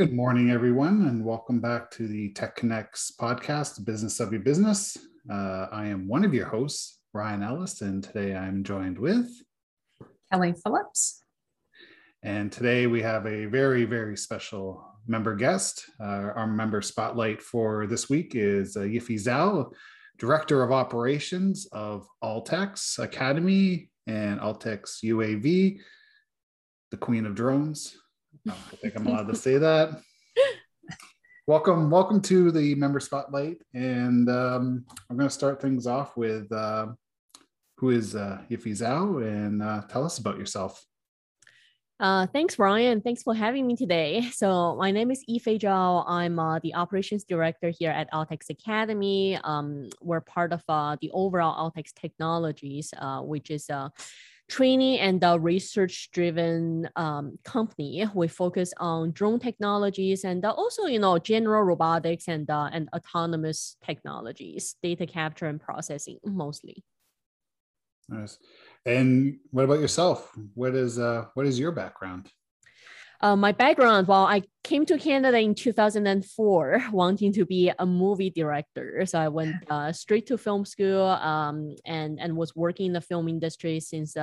Good morning, everyone, and welcome back to the TechConnex podcast, Business of Your Business. I am one of your hosts, Ryan Ellis, and today I'm joined with Kelly Phillips. And today we have a very, very special member guest. Our member spotlight for this week is Yifei Zhao, Director of Operations of Altex Academy and AlteX UAV, the Queen of Drones. I think I'm allowed to say that. Welcome to the member spotlight, and I'm going to start things off with who is Yifei Zhao, and tell us about yourself. Thanks, Ryan. Thanks for having me today. So my name is Yifei Zhao. I'm the operations director here at Altex Academy. We're part of the overall AlteX Technologies, which is training and research-driven company. We focus on drone technologies and also, general robotics and autonomous technologies, data capture and processing mostly. Nice. And what about yourself? What is your background? My background, well, I came to Canada in 2004 wanting to be a movie director. So I went straight to film school and was working in the film industry since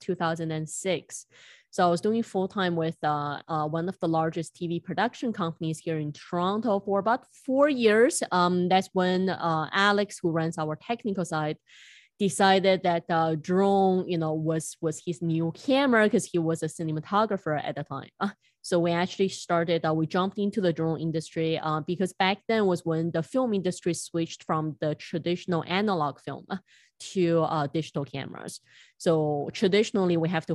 2006. So I was doing full-time with one of the largest TV production companies here in Toronto for about 4 years. That's when Alex, who runs our technical side, decided that drone, was his new camera because he was a cinematographer at the time. So we actually jumped into the drone industry because back then was when the film industry switched from the traditional analog film to digital cameras. So traditionally we have to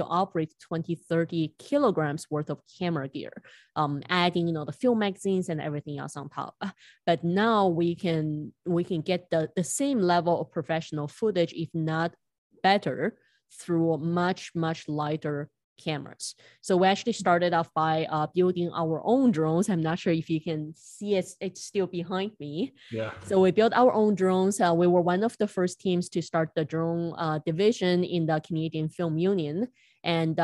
operate 20, 30 kilograms worth of camera gear, adding, the film magazines and everything else on top. But now we can get the same level of professional footage, if not better, through much, much lighter cameras. So we actually started off by building our own drones. I'm not sure if you can see it, it's still behind me. Yeah. So we built our own drones. We were one of the first teams to start the drone division in the Canadian Film Union. And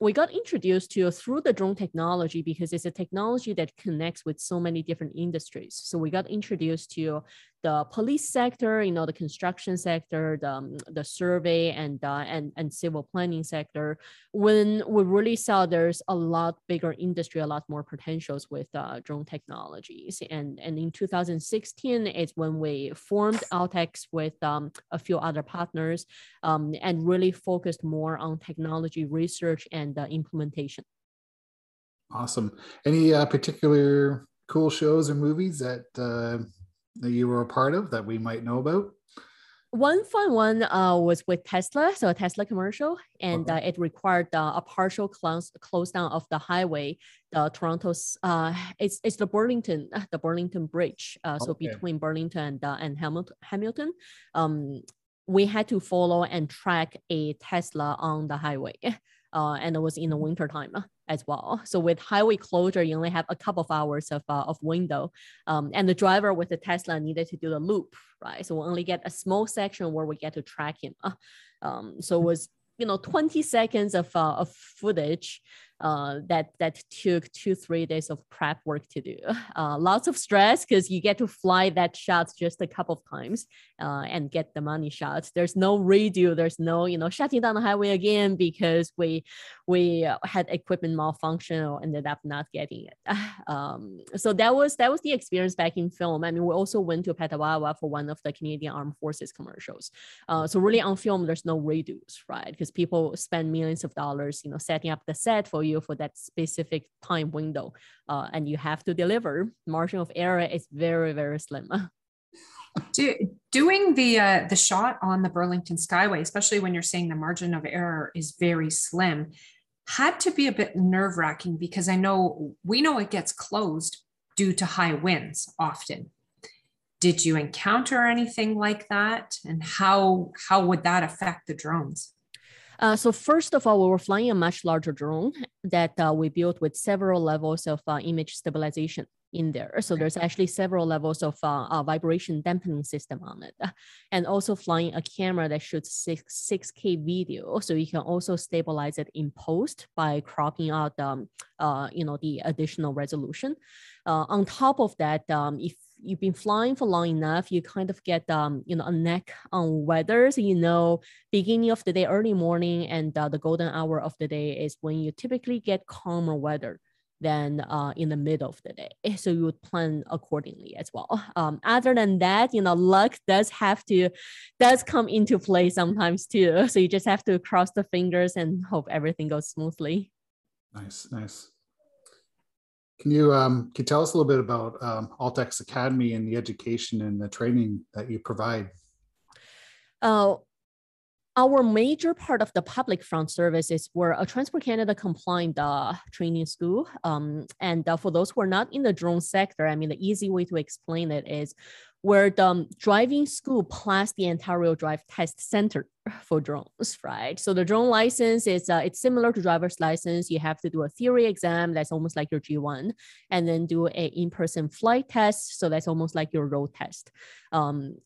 we got introduced through the drone technology because it's a technology that connects with so many different industries. So we got introduced to the police sector, the construction sector, the survey and civil planning sector. When we really saw there's a lot bigger industry, a lot more potentials with drone technologies. And in 2016 is when we formed Altex with a few other partners and really focused more on technology research and implementation. Awesome. Any particular cool shows or movies that you were a part of that we might know about? One fun one was with Tesla, so a Tesla commercial, and it required a partial close down of the highway, the Toronto's, it's the Burlington Bridge, so between Burlington and Hamilton. We had to follow and track a Tesla on the highway. And it was in the winter time as well. So with highway closure, you only have a couple of hours of window. And the driver with the Tesla needed to do the loop, right? So we only get a small section where we get to track him. So it was, 20 seconds of footage that took 2-3 days of prep work to do. Lots of stress because you get to fly that shot just a couple of times and get the money shots. There's no redo. There's no shutting down the highway again because we had equipment malfunction or ended up not getting it. So that was the experience back in film. I mean, we also went to Petawawa for one of the Canadian Armed Forces commercials. So really on film, there's no redos, right? Because people spend millions of dollars, setting up the set for you for that specific time window, and you have to deliver. Margin of error is very, very slim. Doing the shot on the Burlington Skyway, especially when you're saying the margin of error is very slim, had to be a bit nerve-wracking because we know it gets closed due to high winds often. Did you encounter anything like that, and how would that affect the drones? So first of all, we were flying a much larger drone that we built with several levels of image stabilization. in there. So there's actually several levels of vibration dampening system on it. And also flying a camera that shoots 6K video. So you can also stabilize it in post by cropping out the additional resolution. On top of that, if you've been flying for long enough, you kind of get a neck on weather. So beginning of the day, early morning, and the golden hour of the day is when you typically get calmer weather than in the middle of the day. So you would plan accordingly as well. Other than that, luck does come into play sometimes too. So you just have to cross the fingers and hope everything goes smoothly. Nice. Can you tell us a little bit about Altex Academy and the education and the training that you provide? Our major part of the public front service is we're a Transport Canada compliant training school. For those who are not in the drone sector, the easy way to explain it is where the driving school plus the Ontario Drive Test Center for drones, right? So the drone license is it's similar to driver's license. You have to do a theory exam that's almost like your G1, and then do an in-person flight test. So that's almost like your road test.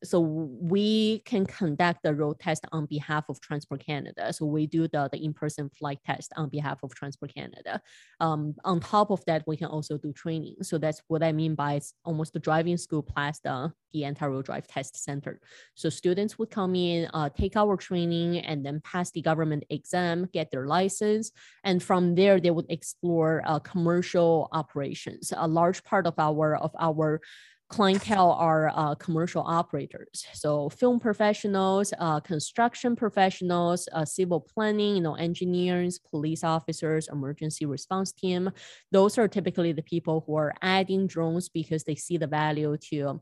So we can conduct the road test on behalf of Transport Canada. So we do the in-person flight test on behalf of Transport Canada. On top of that, we can also do training. So that's what I mean by it's almost the driving school plus the Ontario Drive Test Center. So students would come in, take our training, and then pass the government exam, get their license. And from there, they would explore commercial operations. A large part of our clientele are commercial operators. So film professionals, construction professionals, civil planning, engineers, police officers, emergency response team. Those are typically the people who are adding drones because they see the value to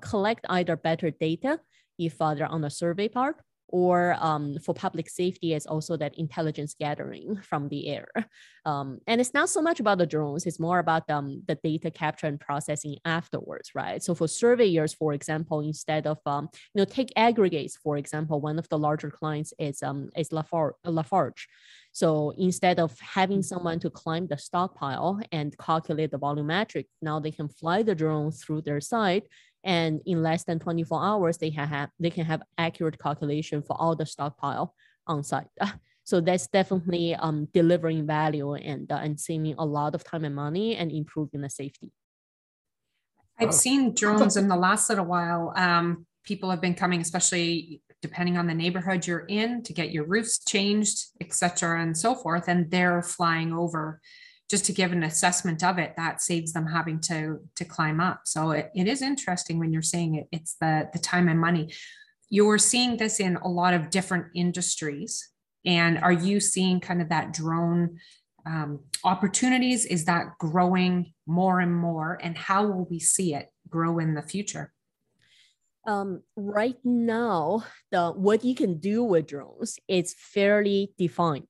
collect either better data if they're on the survey part, or for public safety is also that intelligence gathering from the air. And it's not so much about the drones, it's more about the data capture and processing afterwards, right? So for surveyors, for example, instead of, take aggregates, for example, one of the larger clients is Lafarge. So instead of having someone to climb the stockpile and calculate the volumetric, now they can fly the drone through their site, and in less than 24 hours, they can have accurate calculation for all the stockpile on site. So that's definitely delivering value and saving a lot of time and money and improving the safety. I've seen drones in the last little while. People have been coming, especially depending on the neighborhood you're in, to get your roofs changed, et cetera, and so forth. And they're flying over just to give an assessment of it. That saves them having to climb up. So it is interesting when you're saying it's the time and money. You're seeing this in a lot of different industries. And are you seeing kind of that drone opportunities? Is that growing more and more? And how will we see it grow in the future? Right now, what you can do with drones is fairly defined.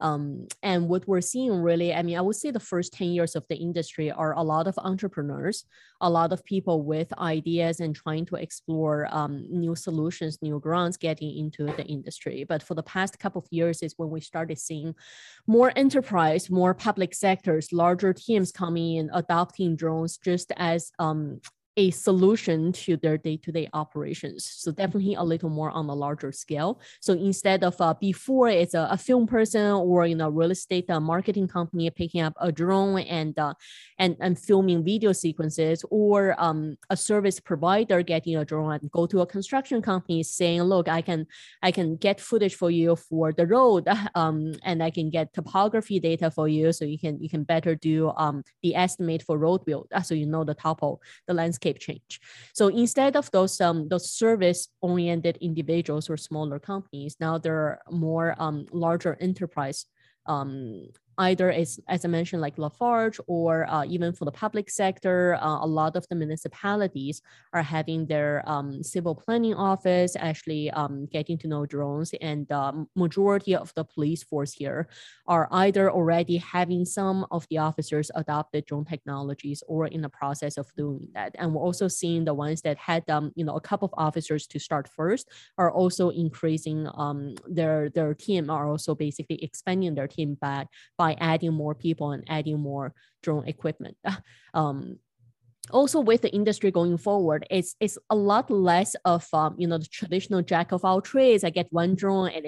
And what we're seeing really, I would say the first 10 years of the industry are a lot of entrepreneurs, a lot of people with ideas and trying to explore new solutions, new grants, getting into the industry. But for the past couple of years is when we started seeing more enterprise, more public sectors, larger teams coming in, adopting drones just as a solution to their day-to-day operations. So definitely a little more on a larger scale. So instead of before it's a film person or real estate marketing company picking up a drone and filming video sequences, or a service provider getting a drone and go to a construction company saying, look, I can get footage for you for the road, and I can get topography data for you, so you can better do the estimate for road build, so the topo, the landscape change. So instead of those service-oriented individuals or smaller companies, now there are more larger enterprise, either as I mentioned, like Lafarge, or even for the public sector, a lot of the municipalities are having their civil planning office actually getting to know drones, and majority of the police force here are either already having some of the officers adopted drone technologies or in the process of doing that. And we're also seeing the ones that had a couple of officers to start first are also increasing their team, are also basically expanding their team by adding more people and adding more drone equipment. also with the industry going forward, it's a lot less of the traditional jack of all trades. I get one drone and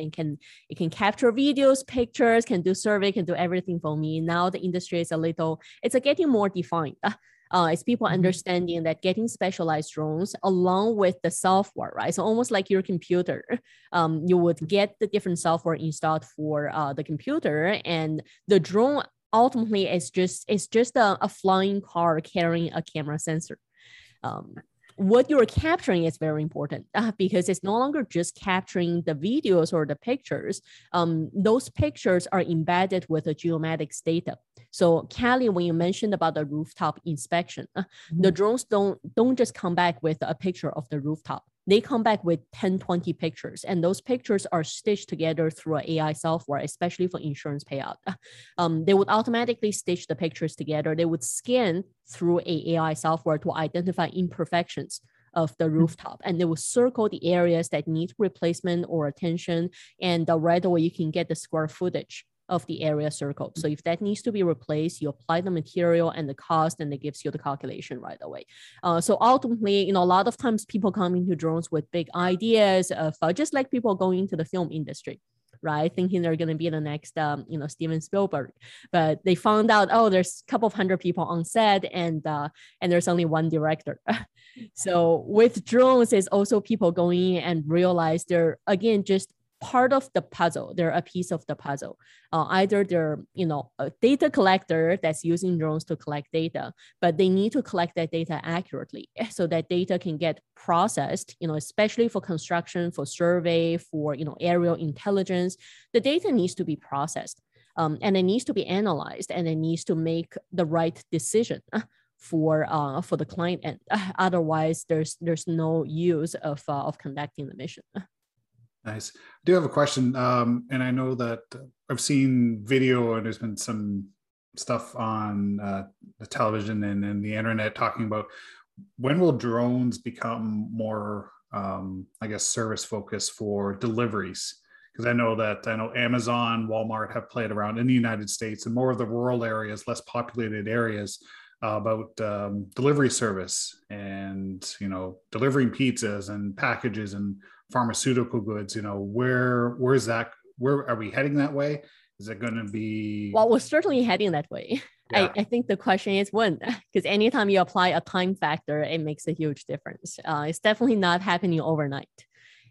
it can capture videos, pictures, can do survey, can do everything for me. Now the industry is it's getting more defined. It's people understanding that getting specialized drones along with the software, right? So almost like your computer, you would get the different software installed for the computer, and the drone ultimately is just a flying car carrying a camera sensor. What you're capturing is very important because it's no longer just capturing the videos or the pictures. Those pictures are embedded with the geomatics data. So Kelly, when you mentioned about the rooftop inspection, the drones don't just come back with a picture of the rooftop. They come back with 10, 20 pictures, and those pictures are stitched together through AI software, especially for insurance payout. They would automatically stitch the pictures together. They would scan through AI software to identify imperfections of the rooftop, and they will circle the areas that need replacement or attention, and right away you can get the square footage of the area circled. So if that needs to be replaced, you apply the material and the cost, and it gives you the calculation right away. So ultimately, a lot of times people come into drones with big ideas of just like people going into the film industry, right? Thinking they're going to be the next, Steven Spielberg, but they found out, there's a couple of hundred people on set, and there's only one director. So with drones, it's also people going in and realize they're again just part of the puzzle. They're a piece of the puzzle. Either they're, a data collector that's using drones to collect data, but they need to collect that data accurately so that data can get processed, especially for construction, for survey, for, aerial intelligence. The data needs to be processed and it needs to be analyzed, and it needs to make the right decision for the client. And otherwise there's no use of conducting the mission. Nice. I do have a question, and I know that I've seen video, and there's been some stuff on the television and the internet talking about when will drones become more, service focused for deliveries? Because I know Amazon, Walmart have played around in the United States and more of the rural areas, less populated areas, about delivery service and delivering pizzas and packages and pharmaceutical goods. Where are we heading that way? Is it going to be? Well, we're certainly heading that way. Yeah. I think the question is when, because anytime you apply a time factor, it makes a huge difference. It's definitely not happening overnight,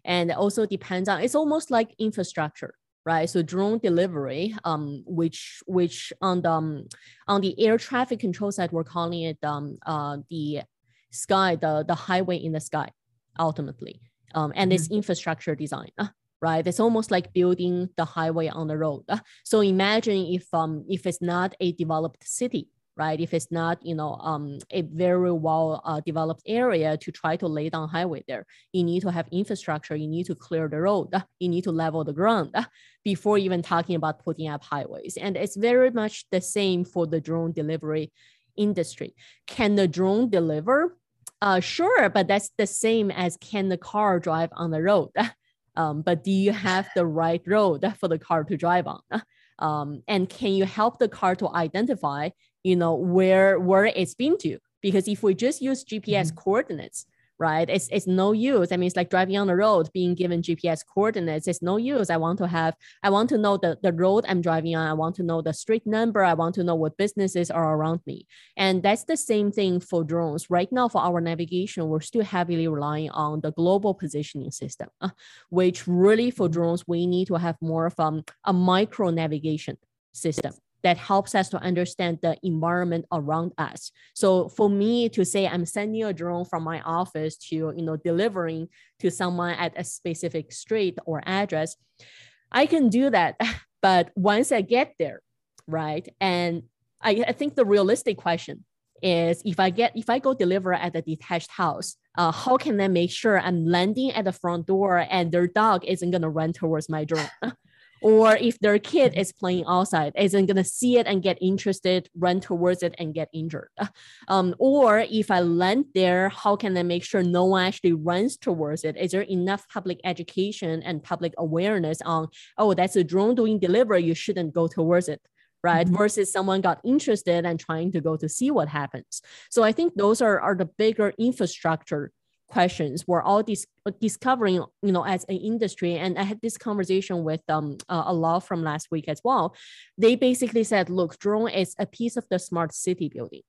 and it also depends on. It's almost like infrastructure, right? So drone delivery, which on the air traffic control side, we're calling it the sky, the highway in the sky, ultimately. And it's infrastructure design, right? It's almost like building the highway on the road. So imagine if it's not a developed city, right? If it's not a very well developed area to try to lay down highway there, you need to have infrastructure. You need to clear the road. You need to level the ground before even talking about putting up highways. And it's very much the same for the drone delivery industry. Can the drone deliver? Sure, but that's the same as can the car drive on the road? But do you have the right road for the car to drive on? And can you help the car to identify, where it's been to? Because if we just use GPS coordinates, right, it's no use. I mean, it's like driving on the road, being given GPS coordinates. It's no use. I want to know the road I'm driving on. I want to know the street number. I want to know what businesses are around me. And that's the same thing for drones. Right now, for our navigation, we're still heavily relying on the global positioning system, which really for drones, we need to have more of a micro navigation system that helps us to understand the environment around us. So for me to say I'm sending a drone from my office to delivering to someone at a specific street or address, I can do that. But once I get there, right? And I think the realistic question is if I go deliver at a detached house, how can I make sure I'm landing at the front door and their dog isn't gonna run towards my drone? Or if their kid is playing outside, isn't going to see it and get interested, run towards it and get injured. Or if I land there, how can I make sure no one actually runs towards it? Is there enough public education and public awareness on, that's a drone doing delivery, you shouldn't go towards it, right? Mm-hmm. Versus someone got interested and trying to go to see what happens. So I think those are the bigger infrastructure questions we're all discovering, you know, as an industry. And I had this conversation with Alok from last week as well. They basically said, look, drone is a piece of the smart city building.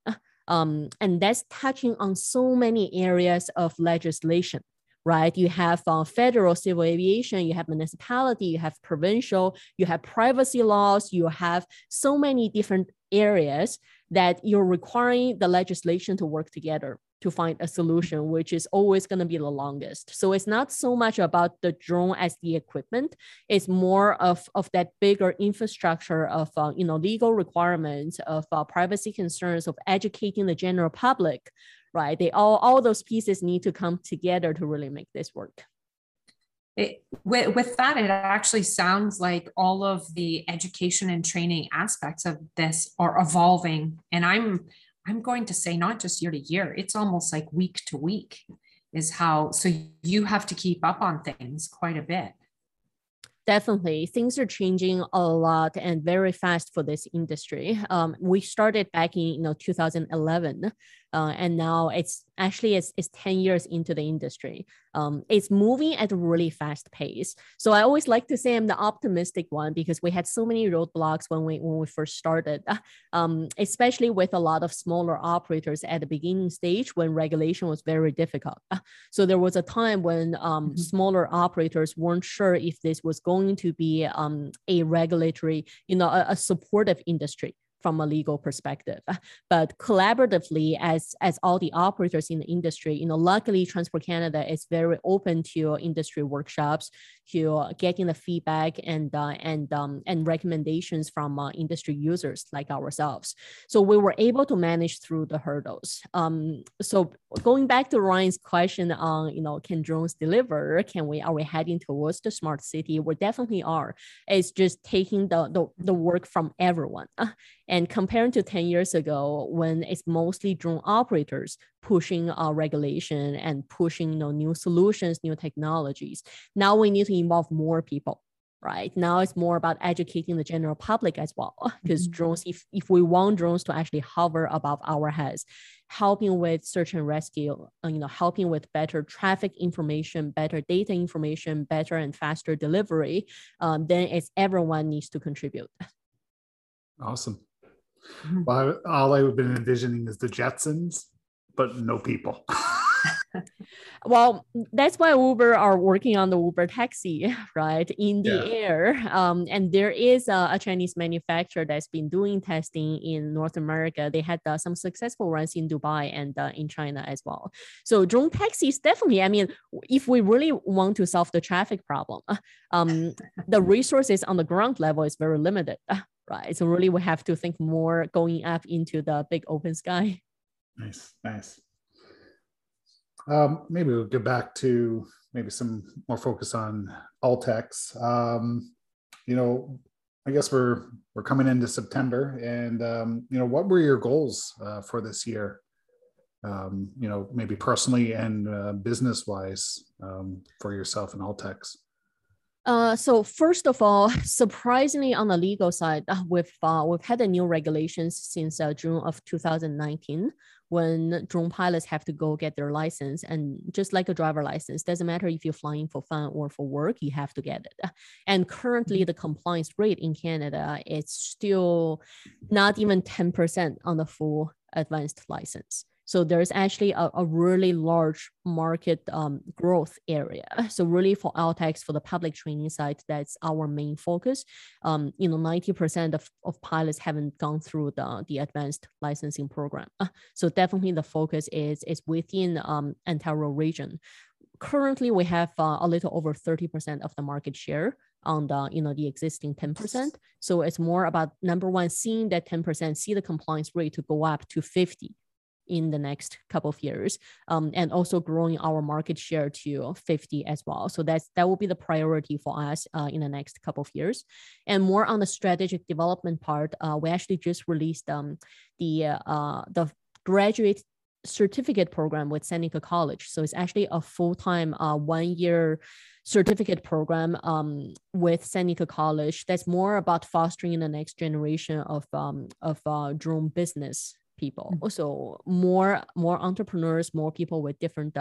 And that's touching on so many areas of legislation, right? You have federal civil aviation, you have municipality, you have provincial, you have privacy laws, you have so many different areas that you're requiring the legislation to work together to find a solution, which is always going to be the longest. So it's not so much about the drone as the equipment. It's more of that bigger infrastructure of you know, legal requirements, of privacy concerns, of educating the general public, right? They all those pieces need to come together to really make this work. With that, it actually sounds like all of the education and training aspects of this are evolving. And I'm going to say not just year to year, it's almost like week to week is how, so you have to keep up on things quite a bit. Definitely. Things are changing a lot and very fast for this industry. We started back in 2011, and now it's 10 years into the industry. It's moving at a really fast pace. So I always like to say I'm the optimistic one because we had so many roadblocks when we first started, especially with a lot of smaller operators at the beginning stage when regulation was very difficult. So there was a time when smaller operators weren't sure if this was going to be a regulatory, a supportive industry from a legal perspective. But collaboratively, as all the operators in the industry, luckily Transport Canada is very open to industry workshops, to getting the feedback and recommendations from industry users like ourselves. So we were able to manage through the hurdles. So going back to Ryan's question on, can drones deliver? Are we heading towards the smart city? We definitely are. It's just taking the work from everyone. And comparing to 10 years ago, when it's mostly drone operators pushing regulation and pushing new solutions, new technologies, now we need to involve more people, right? Now it's more about educating the general public as well, because drones, if we want drones to actually hover above our heads, helping with search and rescue, helping with better traffic information, better data information, better and faster delivery, then it's everyone needs to contribute. Awesome. Well, all I would have been envisioning is the Jetsons, but no people. Well, that's why Uber are working on the Uber taxi, right? In the air. And there is a Chinese manufacturer that's been doing testing in North America. They had some successful runs in Dubai and in China as well. So drone taxis, definitely. I mean, if we really want to solve the traffic problem, the resources on the ground level is very limited, right? So really we have to think more going up into the big open sky. Nice. Maybe we'll get back to maybe some more focus on AlteX. I guess we're coming into September, and what were your goals for this year? Maybe personally and business-wise for yourself and AlteX. So first of all, surprisingly, on the legal side, we've had a new regulations since June of 2019. When drone pilots have to go get their license, and just like a driver license, doesn't matter if you're flying for fun or for work, you have to get it. And currently the compliance rate in Canada is still not even 10% on the full advanced license. So there's actually a really large market growth area. So really for AlteX, for the public training side, that's our main focus. 90% of pilots haven't gone through the advanced licensing program. So definitely the focus is within Ontario region. Currently, we have a little over 30% of the market share on the existing 10%. So it's more about, number one, seeing that 10%, see the compliance rate to go up to 50% in the next couple of years, and also growing our market share to 50 as well. So that will be the priority for us in the next couple of years. And more on the strategic development part, we actually just released the graduate certificate program with Seneca College. So it's actually a full-time 1-year certificate program with Seneca College that's more about fostering the next generation of drone business people. Mm-hmm. So more entrepreneurs, more people with different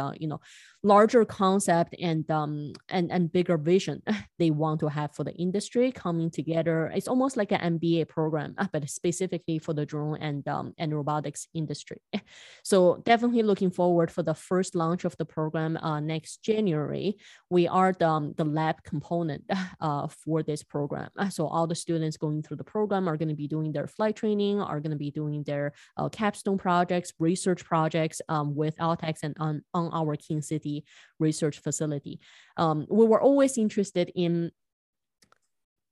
larger concept and bigger vision they want to have for the industry coming together. It's almost like an MBA program, but specifically for the drone and robotics industry. So definitely looking forward for the first launch of the program next January. We are the lab component for this program. So all the students going through the program are going to be doing their flight training, are going to be doing their capstone projects, research projects with Altex and on our King City research facility. We were always interested in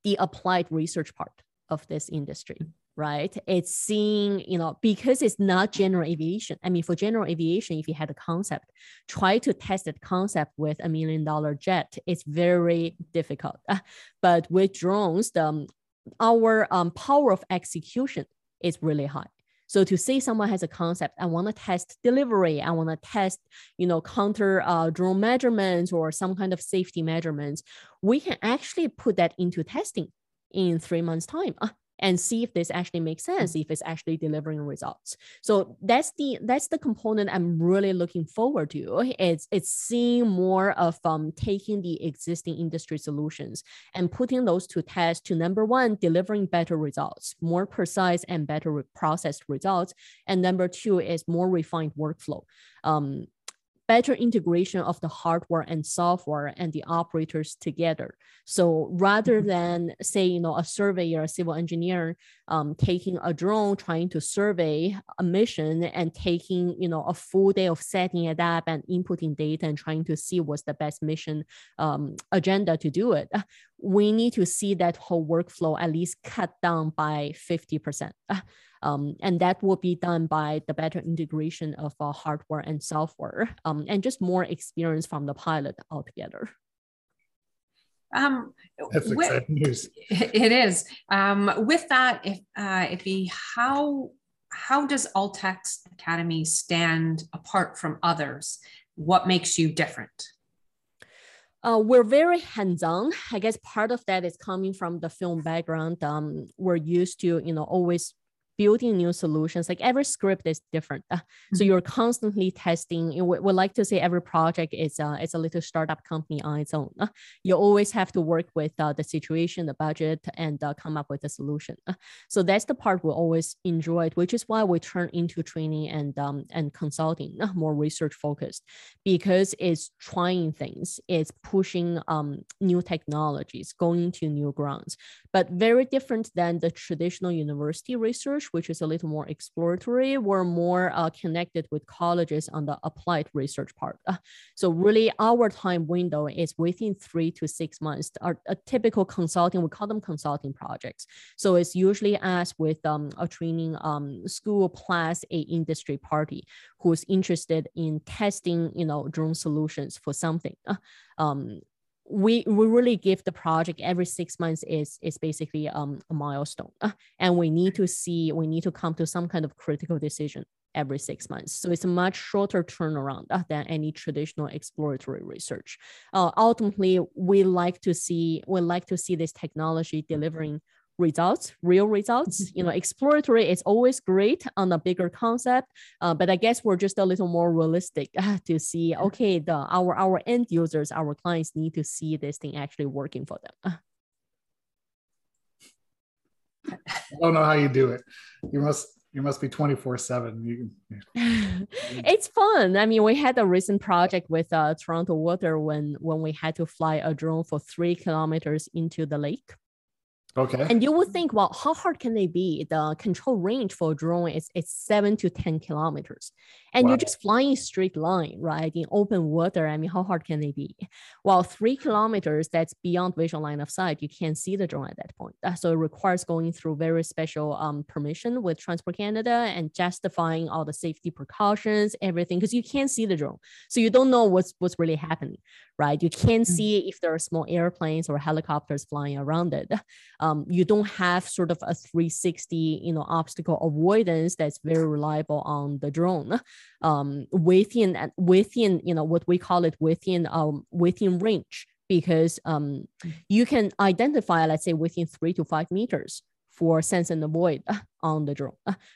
the applied research part of this industry, right? It's seeing, because it's not general aviation. I mean, for general aviation, if you had a concept, try to test that concept with $1 million jet. It's very difficult. But with drones, our power of execution is really high. So to say someone has a concept, I want to test delivery, I want to test, counter drone measurements or some kind of safety measurements, we can actually put that into testing in 3 months' time and see if this actually makes sense, if it's actually delivering results. So that's the component I'm really looking forward to. It's seeing more of taking the existing industry solutions and putting those to test to, number one, delivering better results, more precise and better processed results. And number two is more refined workflow. Better integration of the hardware and software and the operators together. So rather than say, a surveyor, a civil engineer taking a drone, trying to survey a mission and taking, a full day of setting it up and inputting data and trying to see what's the best mission agenda to do it. We need to see that whole workflow at least cut down by 50%. And that will be done by the better integration of hardware and software and just more experience from the pilot altogether. That's exciting news. It is. With that, Ify, how does Altex Academy stand apart from others? What makes you different? We're very hands-on. I guess part of that is coming from the film background. We're used to, always building new solutions. Like every script is different. Mm-hmm. So you're constantly testing. We like to say every project is it's a little startup company on its own. You always have to work with the situation, the budget, and come up with a solution. So that's the part we always enjoyed, which is why we turn into training and consulting, more research focused, because it's trying things, it's pushing new technologies, going to new grounds, but very different than the traditional university research, which is a little more exploratory. We're more connected with colleges on the applied research part. So really our time window is within 3 to 6 months. A typical consulting, we call them consulting projects. So it's usually us with a training school plus a industry party who's interested in testing, drone solutions for something. We really give the project every 6 months is basically a milestone, and we need to come to some kind of critical decision every 6 months. So it's a much shorter turnaround than any traditional exploratory research. Ultimately, we like to see this technology delivering results, real results. Exploratory is always great on a bigger concept, but I guess we're just a little more realistic to see, okay, our end users, our clients need to see this thing actually working for them. I don't know how you do it. You must be 24/7. It's fun. I mean, we had a recent project with Toronto Water when we had to fly a drone for 3 kilometers into the lake. Okay. And you would think, well, how hard can they be? The control range for a drone is 7 to 10 kilometers. And wow, you're just flying straight line, right? In open water. I mean, how hard can they be? Well, 3 kilometers, that's beyond visual line of sight. You can't see the drone at that point. So it requires going through very special permission with Transport Canada and justifying all the safety precautions, everything, because you can't see the drone. So you don't know what's really happening, right? You can see if there are small airplanes or helicopters flying around it. You don't have sort of a 360, obstacle avoidance that's very reliable on the drone. Within range, because you can identify, let's say, within 3 to 5 meters for sense and avoid on the drone.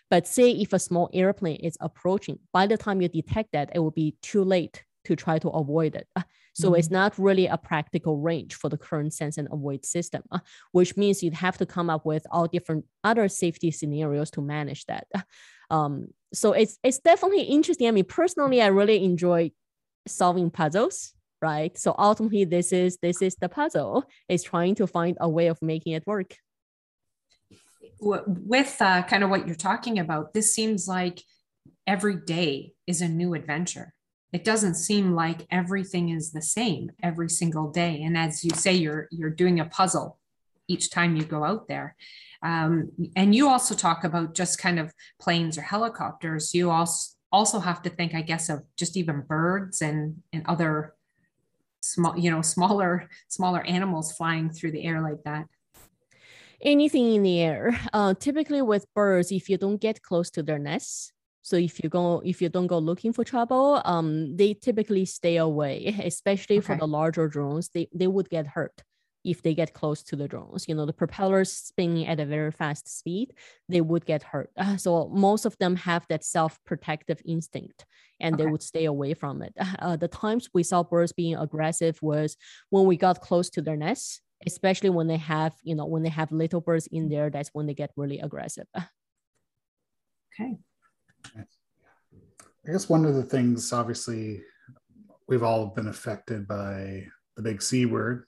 But say if a small airplane is approaching, by the time you detect that, it will be too late to try to avoid it. So it's not really a practical range for the current sense and avoid system, which means you'd have to come up with all different other safety scenarios to manage that. So it's definitely interesting. I mean, personally, I really enjoy solving puzzles, right? So ultimately, this is the puzzle. It's trying to find a way of making it work. With kind of what you're talking about, this seems like every day is a new adventure. It doesn't seem like everything is the same every single day. And as you say, you're doing a puzzle each time you go out there. And you also talk about just kind of planes or helicopters. You also have to think, I guess, of just even birds and other small, smaller animals flying through the air like that. Anything in the air. Typically with birds, if you don't get close to their nests, so if you don't go looking for trouble, they typically stay away, especially for the larger drones. They would get hurt if they get close to the drones. The propellers spinning at a very fast speed, they would get hurt. So most of them have that self-protective instinct, and they would stay away from it. The times we saw birds being aggressive was when we got close to their nests, especially when they have, when they have little birds in there, that's when they get really aggressive. Okay. I guess one of the things, obviously, we've all been affected by the big C word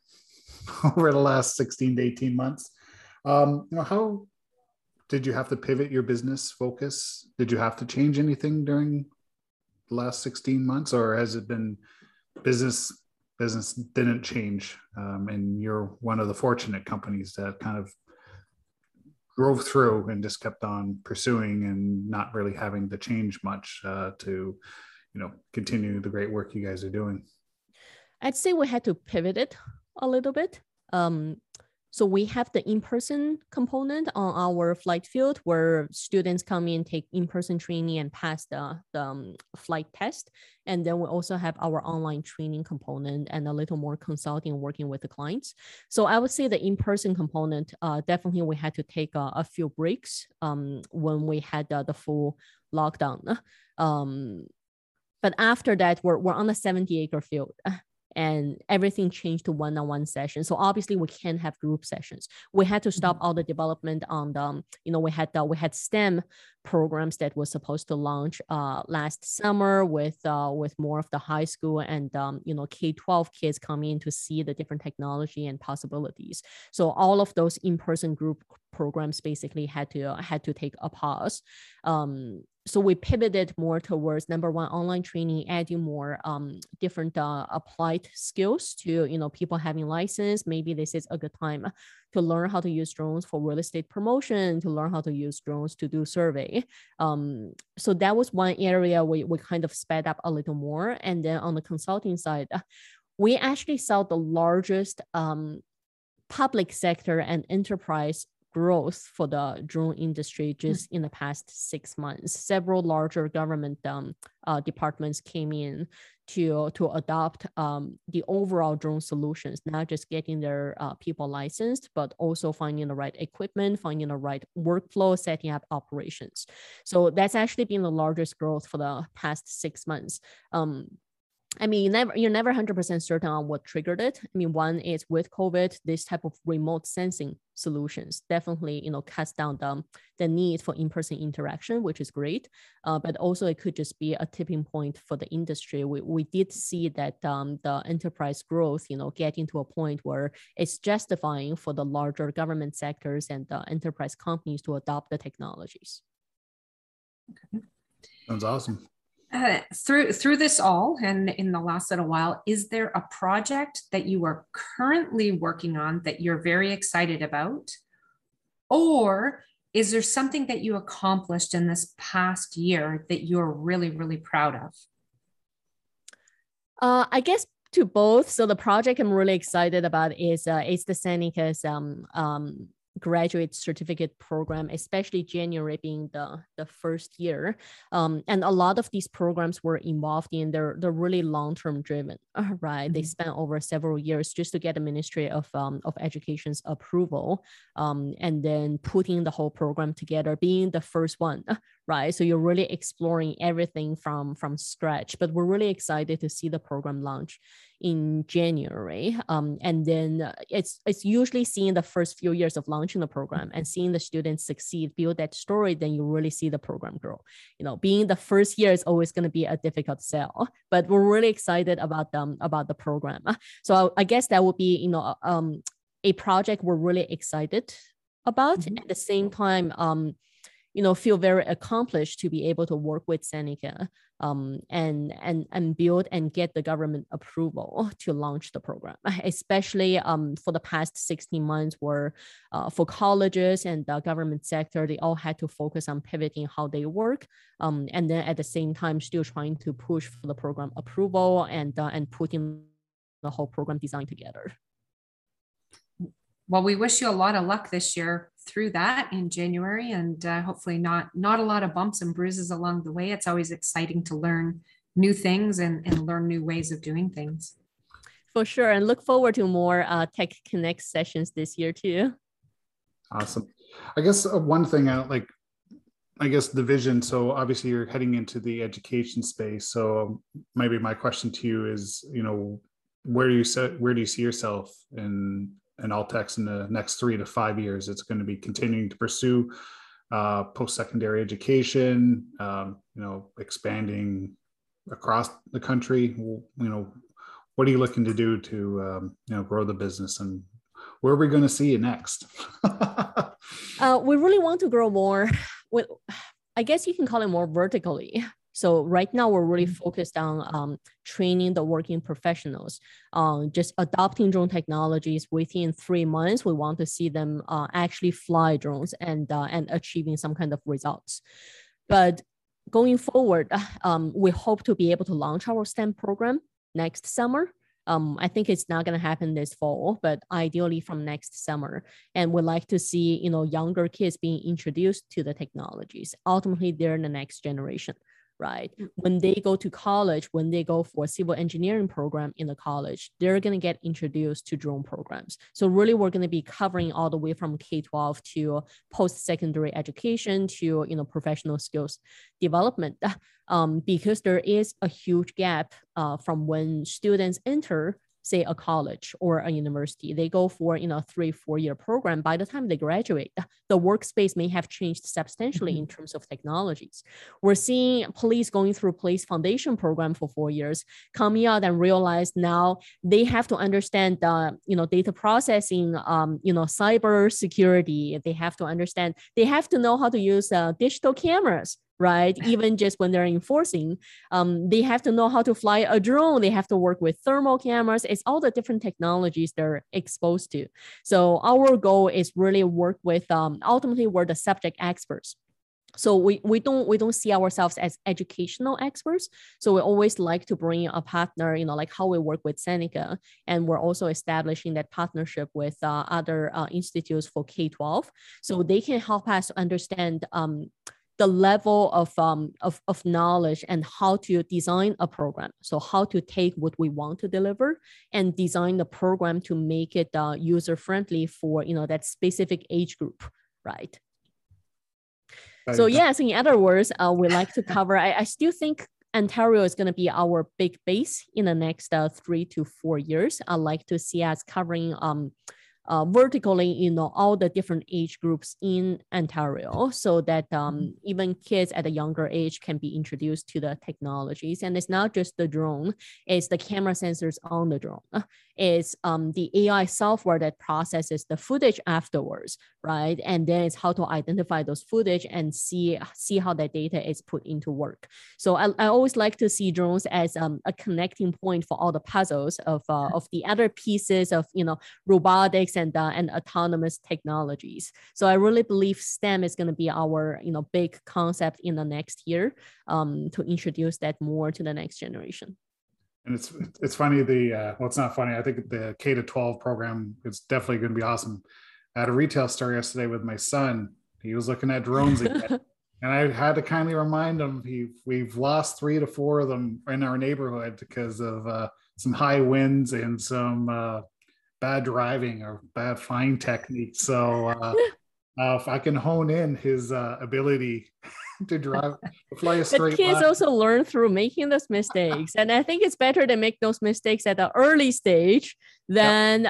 over the last 16 to 18 months. How did you have to pivot your business focus? Did you have to change anything during the last 16 months, or has it been business didn't change? And you're one of the fortunate companies that kind of drove through and just kept on pursuing and not really having to change much to, continue the great work you guys are doing. I'd say we had to pivot it a little bit. So we have the in-person component on our flight field where students come in, take in-person training and pass the flight test. And then we also have our online training component and a little more consulting, working with the clients. So I would say the in-person component, definitely we had to take a few breaks when we had the full lockdown. But after that, we're on a 70-acre field. And everything changed to one-on-one sessions. So obviously we can't have group sessions. We had to stop all the development on the, we had STEM programs that was supposed to launch last summer with more of the high school and, K-12 kids coming in to see the different technology and possibilities. So all of those in-person group programs basically had to take a pause. So we pivoted more towards number one, online training, adding more different applied skills to, people having license. Maybe this is a good time to learn how to use drones for real estate promotion, to learn how to use drones to do survey. So that was one area we kind of sped up a little more. And then on the consulting side, we actually saw the largest public sector and enterprise growth for the drone industry just in the past 6 months. Several larger government departments came in to adopt the overall drone solutions, not just getting their people licensed, but also finding the right equipment, finding the right workflow, setting up operations. So that's actually been the largest growth for the past 6 months. I mean, you're never 100% certain on what triggered it. I mean, one is with COVID, this type of remote sensing solutions definitely, cuts down the need for in-person interaction, which is great. But also it could just be a tipping point for the industry. We did see that the enterprise growth, getting to a point where it's justifying for the larger government sectors and the enterprise companies to adopt the technologies. Okay. Sounds awesome. Through this all and in the last little while, is there a project that you are currently working on that you're very excited about? Or is there something that you accomplished in this past year that you're really, really proud of? I guess to both. So the project I'm really excited about is the Seneca's graduate certificate program, especially January being the first year. And a lot of these programs we're involved in, they're really long-term driven, right? Mm-hmm. They spent over several years just to get the Ministry of Education's approval, and then putting the whole program together, being the first one, right? So you're really exploring everything from scratch, but we're really excited to see the program launch in January. And then it's usually seeing the first few years of launching the program and seeing the students succeed, build that story, then you really see the program grow. You know, being the first year is always going to be a difficult sell, but we're really excited about the program. So I guess that would be, you know, a project we're really excited about. Mm-hmm. At the same time, you know, feel very accomplished to be able to work with Seneca and build and get the government approval to launch the program, especially for the past 16 months where for colleges and the government sector, they all had to focus on pivoting how they work. And then at the same time, still trying to push for the program approval and putting the whole program design together. Well, we wish you a lot of luck this year through that in January, and hopefully not a lot of bumps and bruises along the way. It's always exciting to learn new things and learn new ways of doing things. For sure. And look forward to more TechConnex sessions this year too. Awesome. I guess one thing I guess the vision. So obviously you're heading into the education space. So maybe my question to you is, you know, where do you see yourself in Altex in the next 3 to 5 years? It's going to be continuing to pursue post-secondary education, you know, expanding across the country. You know, what are you looking to do to, you know, grow the business, and where are we going to see you next? We really want to grow more. Well, I guess you can call it more vertically. So right now we're really focused on training the working professionals, just adopting drone technologies. Within 3 months, we want to see them actually fly drones and achieving some kind of results. But going forward, we hope to be able to launch our STEM program next summer. I think it's not going to happen this fall, but ideally from next summer. And we'd like to see, you know, younger kids being introduced to the technologies. Ultimately, they're the next generation. Right? When they go to college, when they go for a civil engineering program in the college, they're going to get introduced to drone programs. So really, we're going to be covering all the way from K-12 to post-secondary education to, you know, professional skills development, because there is a huge gap from when students enter, say, a college or a university. They go for, you know, 3-4 year program. By the time they graduate, the workspace may have changed substantially in terms of technologies. We're seeing police going through police foundation program for 4 years, coming out and realize now they have to understand, you know, data processing, you know, cyber security. They have to understand, they have to know how to use digital cameras, right? Even just when they're enforcing, they have to know how to fly a drone. They have to work with thermal cameras. It's all the different technologies they're exposed to. So our goal is really work with, ultimately we're the subject experts. So we don't see ourselves as educational experts. So we always like to bring a partner, you know, like how we work with Seneca. And we're also establishing that partnership with other institutes for K-12. So they can help us to understand the level of knowledge and how to design a program. So how to take what we want to deliver and design the program to make it user-friendly for, you know, that specific age group, right? So yes, in other words, we like to cover, I still think Ontario is going to be our big base in the next 3 to 4 years. I like to see us covering vertically, you know, all the different age groups in Ontario, so that even kids at a younger age can be introduced to the technologies. And it's not just the drone, it's the camera sensors on the drone. It's the AI software that processes the footage afterwards, right? And then it's how to identify those footage and see how that data is put into work. So I always like to see drones as a connecting point for all the puzzles of the other pieces of, you know, robotics and autonomous technologies. So I really believe STEM is going to be our, you know, big concept in the next year, to introduce that more to the next generation. And it's funny, the well, it's not funny. I think the K-12 program is definitely going to be awesome. I had a retail store yesterday with my son. He was looking at drones again. And I had to kindly remind him we've lost 3 to 4 of them in our neighborhood because of some high winds and some bad driving or bad flying techniques. So if I can hone in his ability to drive, to fly a straight line. But kids also learn through making those mistakes. And I think it's better to make those mistakes at an early stage than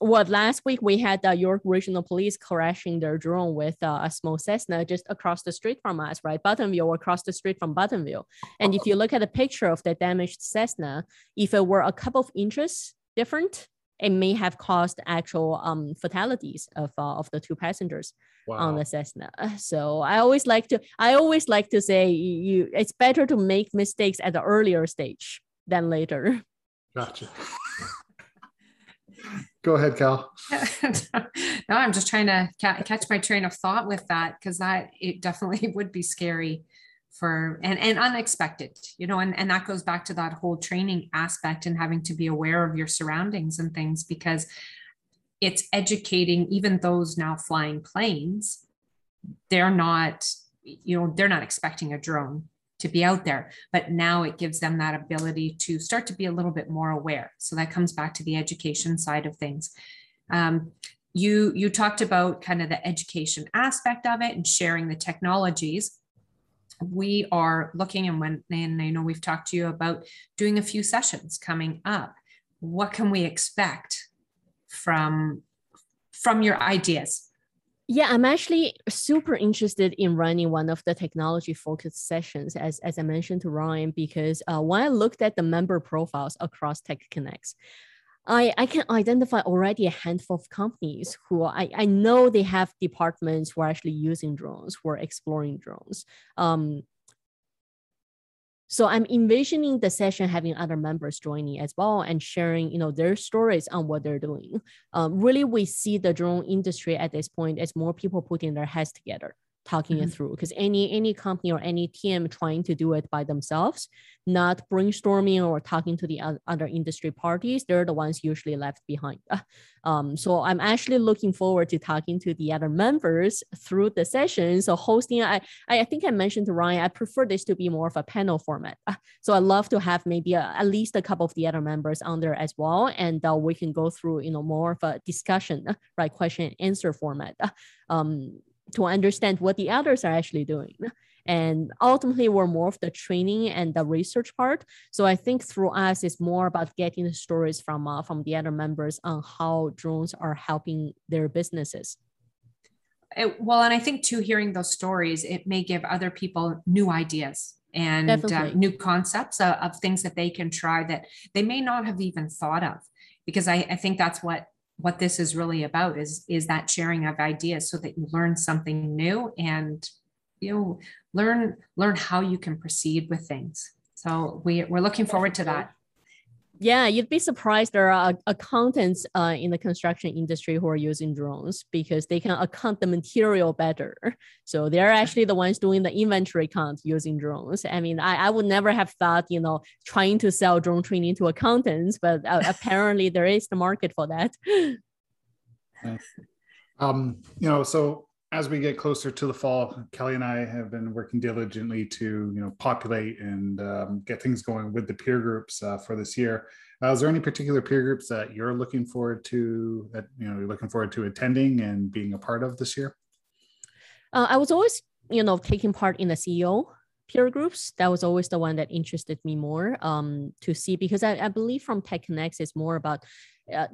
last week we had the York Regional Police crashing their drone with a small Cessna just across the street from us, right? Buttonville, across the street from Buttonville. And if you look at a picture of the damaged Cessna, if it were a couple of inches different, it may have caused actual fatalities of the 2 passengers on the Cessna. So I always like to say it's better to make mistakes at the earlier stage than later. Gotcha. Go ahead, Cal. No, I'm just trying to catch my train of thought with that, because it definitely would be scary and unexpected, and that goes back to that whole training aspect and having to be aware of your surroundings and things, because it's educating even those now flying planes. They're not expecting a drone to be out there, but now it gives them that ability to start to be a little bit more aware. So that comes back to the education side of things. You talked about kind of the education aspect of it and sharing the technologies. We are looking, and I know we've talked to you about doing a few sessions coming up. What can we expect from your ideas? Yeah, I'm actually super interested in running one of the technology-focused sessions, as I mentioned to Ryan, because when I looked at the member profiles across TechConnex, I can identify already a handful of companies who I know they have departments who are actually using drones, who are exploring drones. So I'm envisioning the session having other members joining as well and sharing, their stories on what they're doing. Really, we see the drone industry at this point as more people putting their heads together, talking it through. Because any company or any team trying to do it by themselves, not brainstorming or talking to the other industry parties, they're the ones usually left behind. So I'm actually looking forward to talking to the other members through the session. So hosting, I think I mentioned to Ryan, I prefer this to be more of a panel format. So I'd love to have maybe at least a couple of the other members on there as well. And we can go through, more of a discussion, right? Question and answer format. To understand what the others are actually doing. And ultimately, we're more of the training and the research part. So I think through us, it's more about getting the stories from the other members on how drones are helping their businesses. Well, and I think too, hearing those stories, it may give other people new ideas and new concepts of things that they can try that they may not have even thought of, because I think that's what this is really about is that sharing of ideas so that you learn something new and learn how you can proceed with things. So we're looking forward to that. Yeah, you'd be surprised there are accountants in the construction industry who are using drones because they can account the material better. So they're actually the ones doing the inventory count using drones. I mean, I would never have thought, trying to sell drone training to accountants, but apparently there is the market for that. So as we get closer to the fall, Kelly and I have been working diligently to, populate and get things going with the peer groups for this year. Is there any particular peer groups that you're looking forward to, attending and being a part of this year? I was always, taking part in the CEO peer groups. That was always the one that interested me more to see, because I believe from TechConnex, it's more about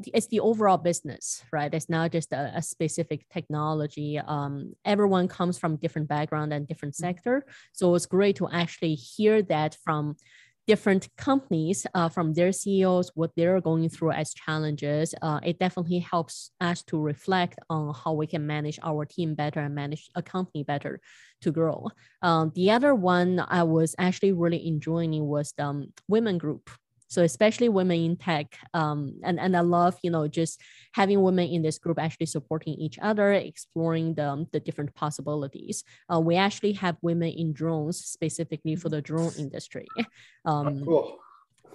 it's the overall business, right? It's not just a specific technology. Everyone comes from different background and different sector. So it's great to actually hear that from different companies, from their CEOs, what they're going through as challenges. It definitely helps us to reflect on how we can manage our team better and manage a company better to grow. The other one I was actually really enjoying was the women group. So especially women in tech, and I love, just having women in this group actually supporting each other, exploring the different possibilities. We actually have women in drones specifically for the drone industry. Cool.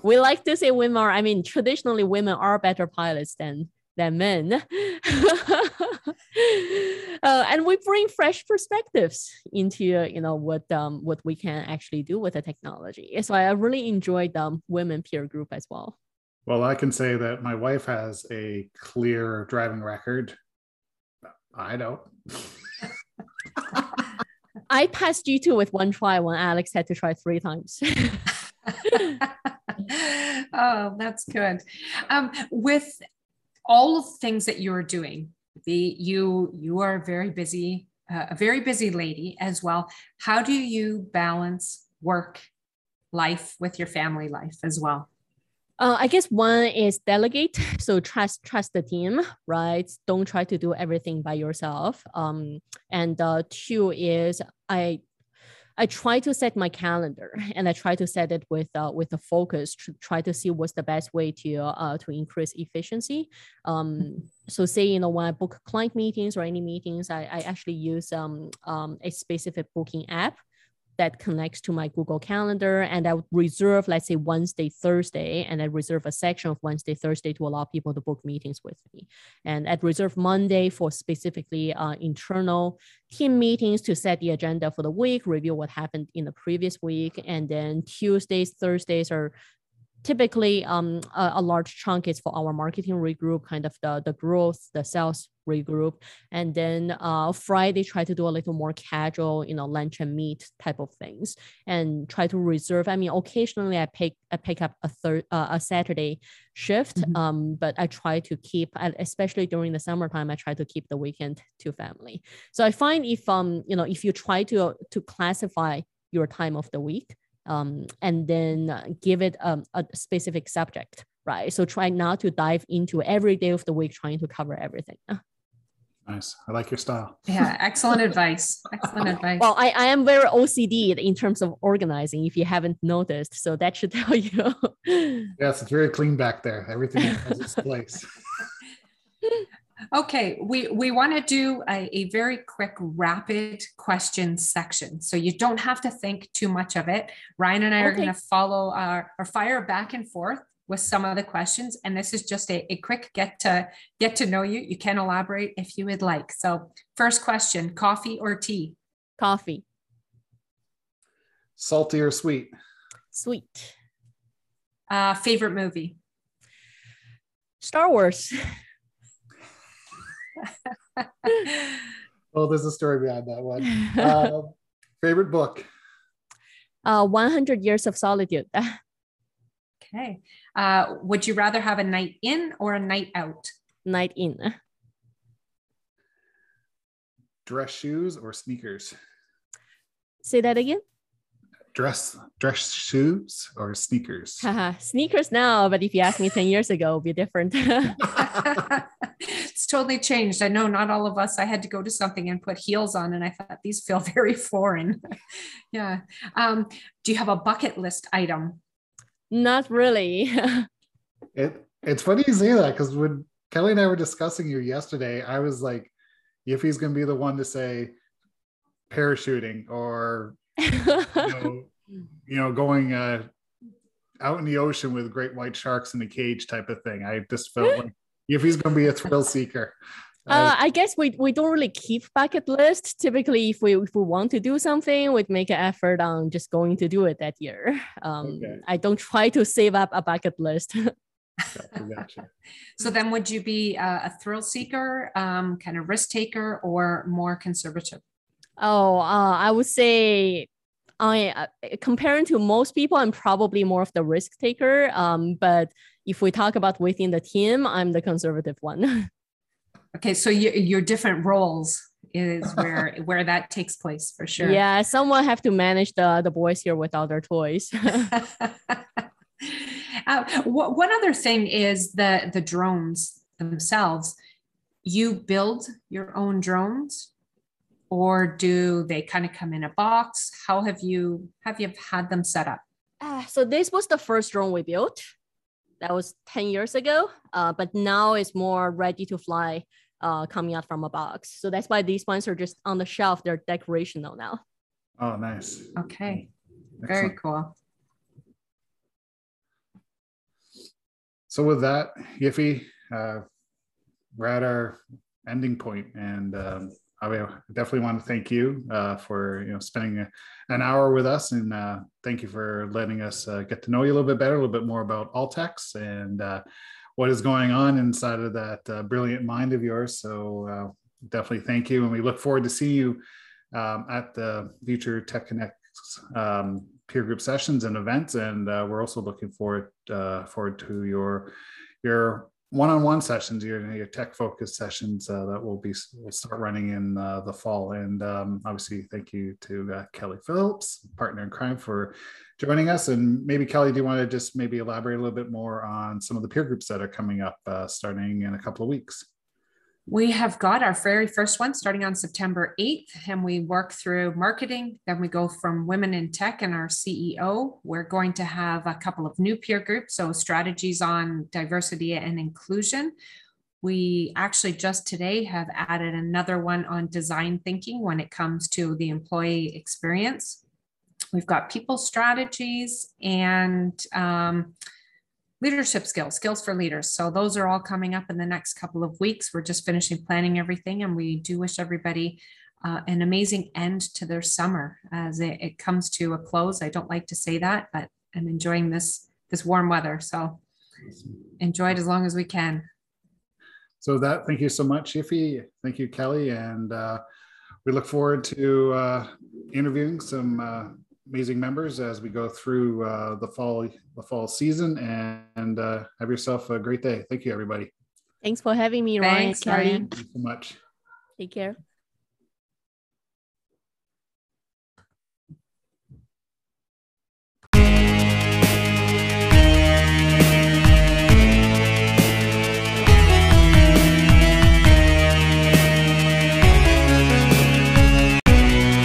we like to say women are, I mean, traditionally women are better pilots than men. And we bring fresh perspectives into, you know, what we can actually do with the technology. So I really enjoyed the women peer group as well. Well, I can say that my wife has a clear driving record. I don't. I passed G2 with one try when Alex had to try 3 times. Oh, that's good. With all of the things that you're doing, you are very busy, a very busy lady as well. How do you balance work life with your family life as well? I guess one is delegate. So trust the team, right? Don't try to do everything by yourself. And two is I try to set my calendar, and I try to set it with a focus to try to see what's the best way to increase efficiency. So say, you know, when I book client meetings or any meetings, I actually use a specific booking app that connects to my Google Calendar, and I would reserve, let's say, Wednesday, Thursday, and I reserve a section of Wednesday, Thursday to allow people to book meetings with me. And I'd reserve Monday for specifically internal team meetings to set the agenda for the week, review what happened in the previous week. And then Tuesdays, Thursdays are typically a large chunk is for our marketing regroup, kind of the growth, the sales regroup. And then Friday, try to do a little more casual, you know, lunch and meet type of things, and try to reserve. I mean, occasionally I pick up a Saturday shift, mm-hmm. But I try to keep, especially during the summertime, I try to keep the weekend to family. So I find if you try to classify your time of the week, and then give it a specific subject, right? So try not to dive into every day of the week trying to cover everything. Nice. I like your style. Yeah, excellent advice. Excellent advice. Well, I am very OCD in terms of organizing, if you haven't noticed. So that should tell you. Yes, it's very clean back there. Everything has its place. Okay, we want to do a very quick rapid question section, so you don't have to think too much of it. Ryan and I are going to follow or fire back and forth with some of the questions, and this is just a quick get to know you. You can elaborate if you would like. So first question, coffee or tea? Coffee. Salty or sweet? Sweet. Favorite movie? Star Wars. Well, there's a story behind that one. Favorite book? 100 Years of Solitude. Okay. Would you rather have a night in or a night out? Night in. Dress shoes or sneakers? Say that again. Dress shoes or sneakers? Sneakers now, but if you asked me 10 years ago, it'd be different. It's totally changed. I know not all of us. I had to go to something and put heels on, and I thought these feel very foreign. Yeah. Do you have a bucket list item? Not really. It's funny you say that, because when Kelly and I were discussing you yesterday, I was like, if he's going to be the one to say parachuting or you know, going out in the ocean with great white sharks in a cage type of thing. I just felt like if he's going to be a thrill seeker. I guess we don't really keep bucket lists. Typically, if we want to do something, we'd make an effort on just going to do it that year. Okay. I don't try to save up a bucket list. Gotcha. So then would you be a thrill seeker, kind of risk taker, or more conservative? I would say comparing to most people, I'm probably more of the risk taker. But if we talk about within the team, I'm the conservative one. Okay, so your different roles is where that takes place for sure. Yeah, someone have to manage the boys here without their toys. One other thing is the drones themselves. You build your own drones, or do they kind of come in a box? How have you had them set up? So this was the first drone we built. That was 10 years ago, but now it's more ready to fly, coming out from a box. So that's why these ones are just on the shelf. They're decorational now. Oh, nice. Okay. Excellent. Very cool. So with that, Yifei, we're at our ending point, and I definitely want to thank you for spending an hour with us, and thank you for letting us get to know you a little bit better, a little bit more about Altex and what is going on inside of that brilliant mind of yours. So definitely thank you, and we look forward to see you at the future TechConnex peer group sessions and events, and we're also looking forward to your one-on-one sessions, your tech-focused sessions that we'll start running in the fall. And obviously, thank you to Kelly Phillips, partner in crime, for joining us. And maybe Kelly, do you want to just maybe elaborate a little bit more on some of the peer groups that are coming up starting in a couple of weeks? We have got our very first one starting on September 8th, and we work through marketing. Then we go from women in tech and our CEO. We're going to have a couple of new peer groups, so strategies on diversity and inclusion. We actually just today have added another one on design thinking when it comes to the employee experience. We've got people strategies and leadership skills for leaders. So those are all coming up in the next couple of weeks. We're just finishing planning everything, and we do wish everybody an amazing end to their summer as it comes to a close. I don't like to say that, but I'm enjoying this warm weather. So enjoy it as long as we can. So that, thank you so much, Yifei. Thank you, Kelly. And we look forward to interviewing some amazing members as we go through the fall season, and have yourself a great day. Thank you, everybody. Thanks for having me, Ryan. Thanks, Kelly. Thank you so much. Take care.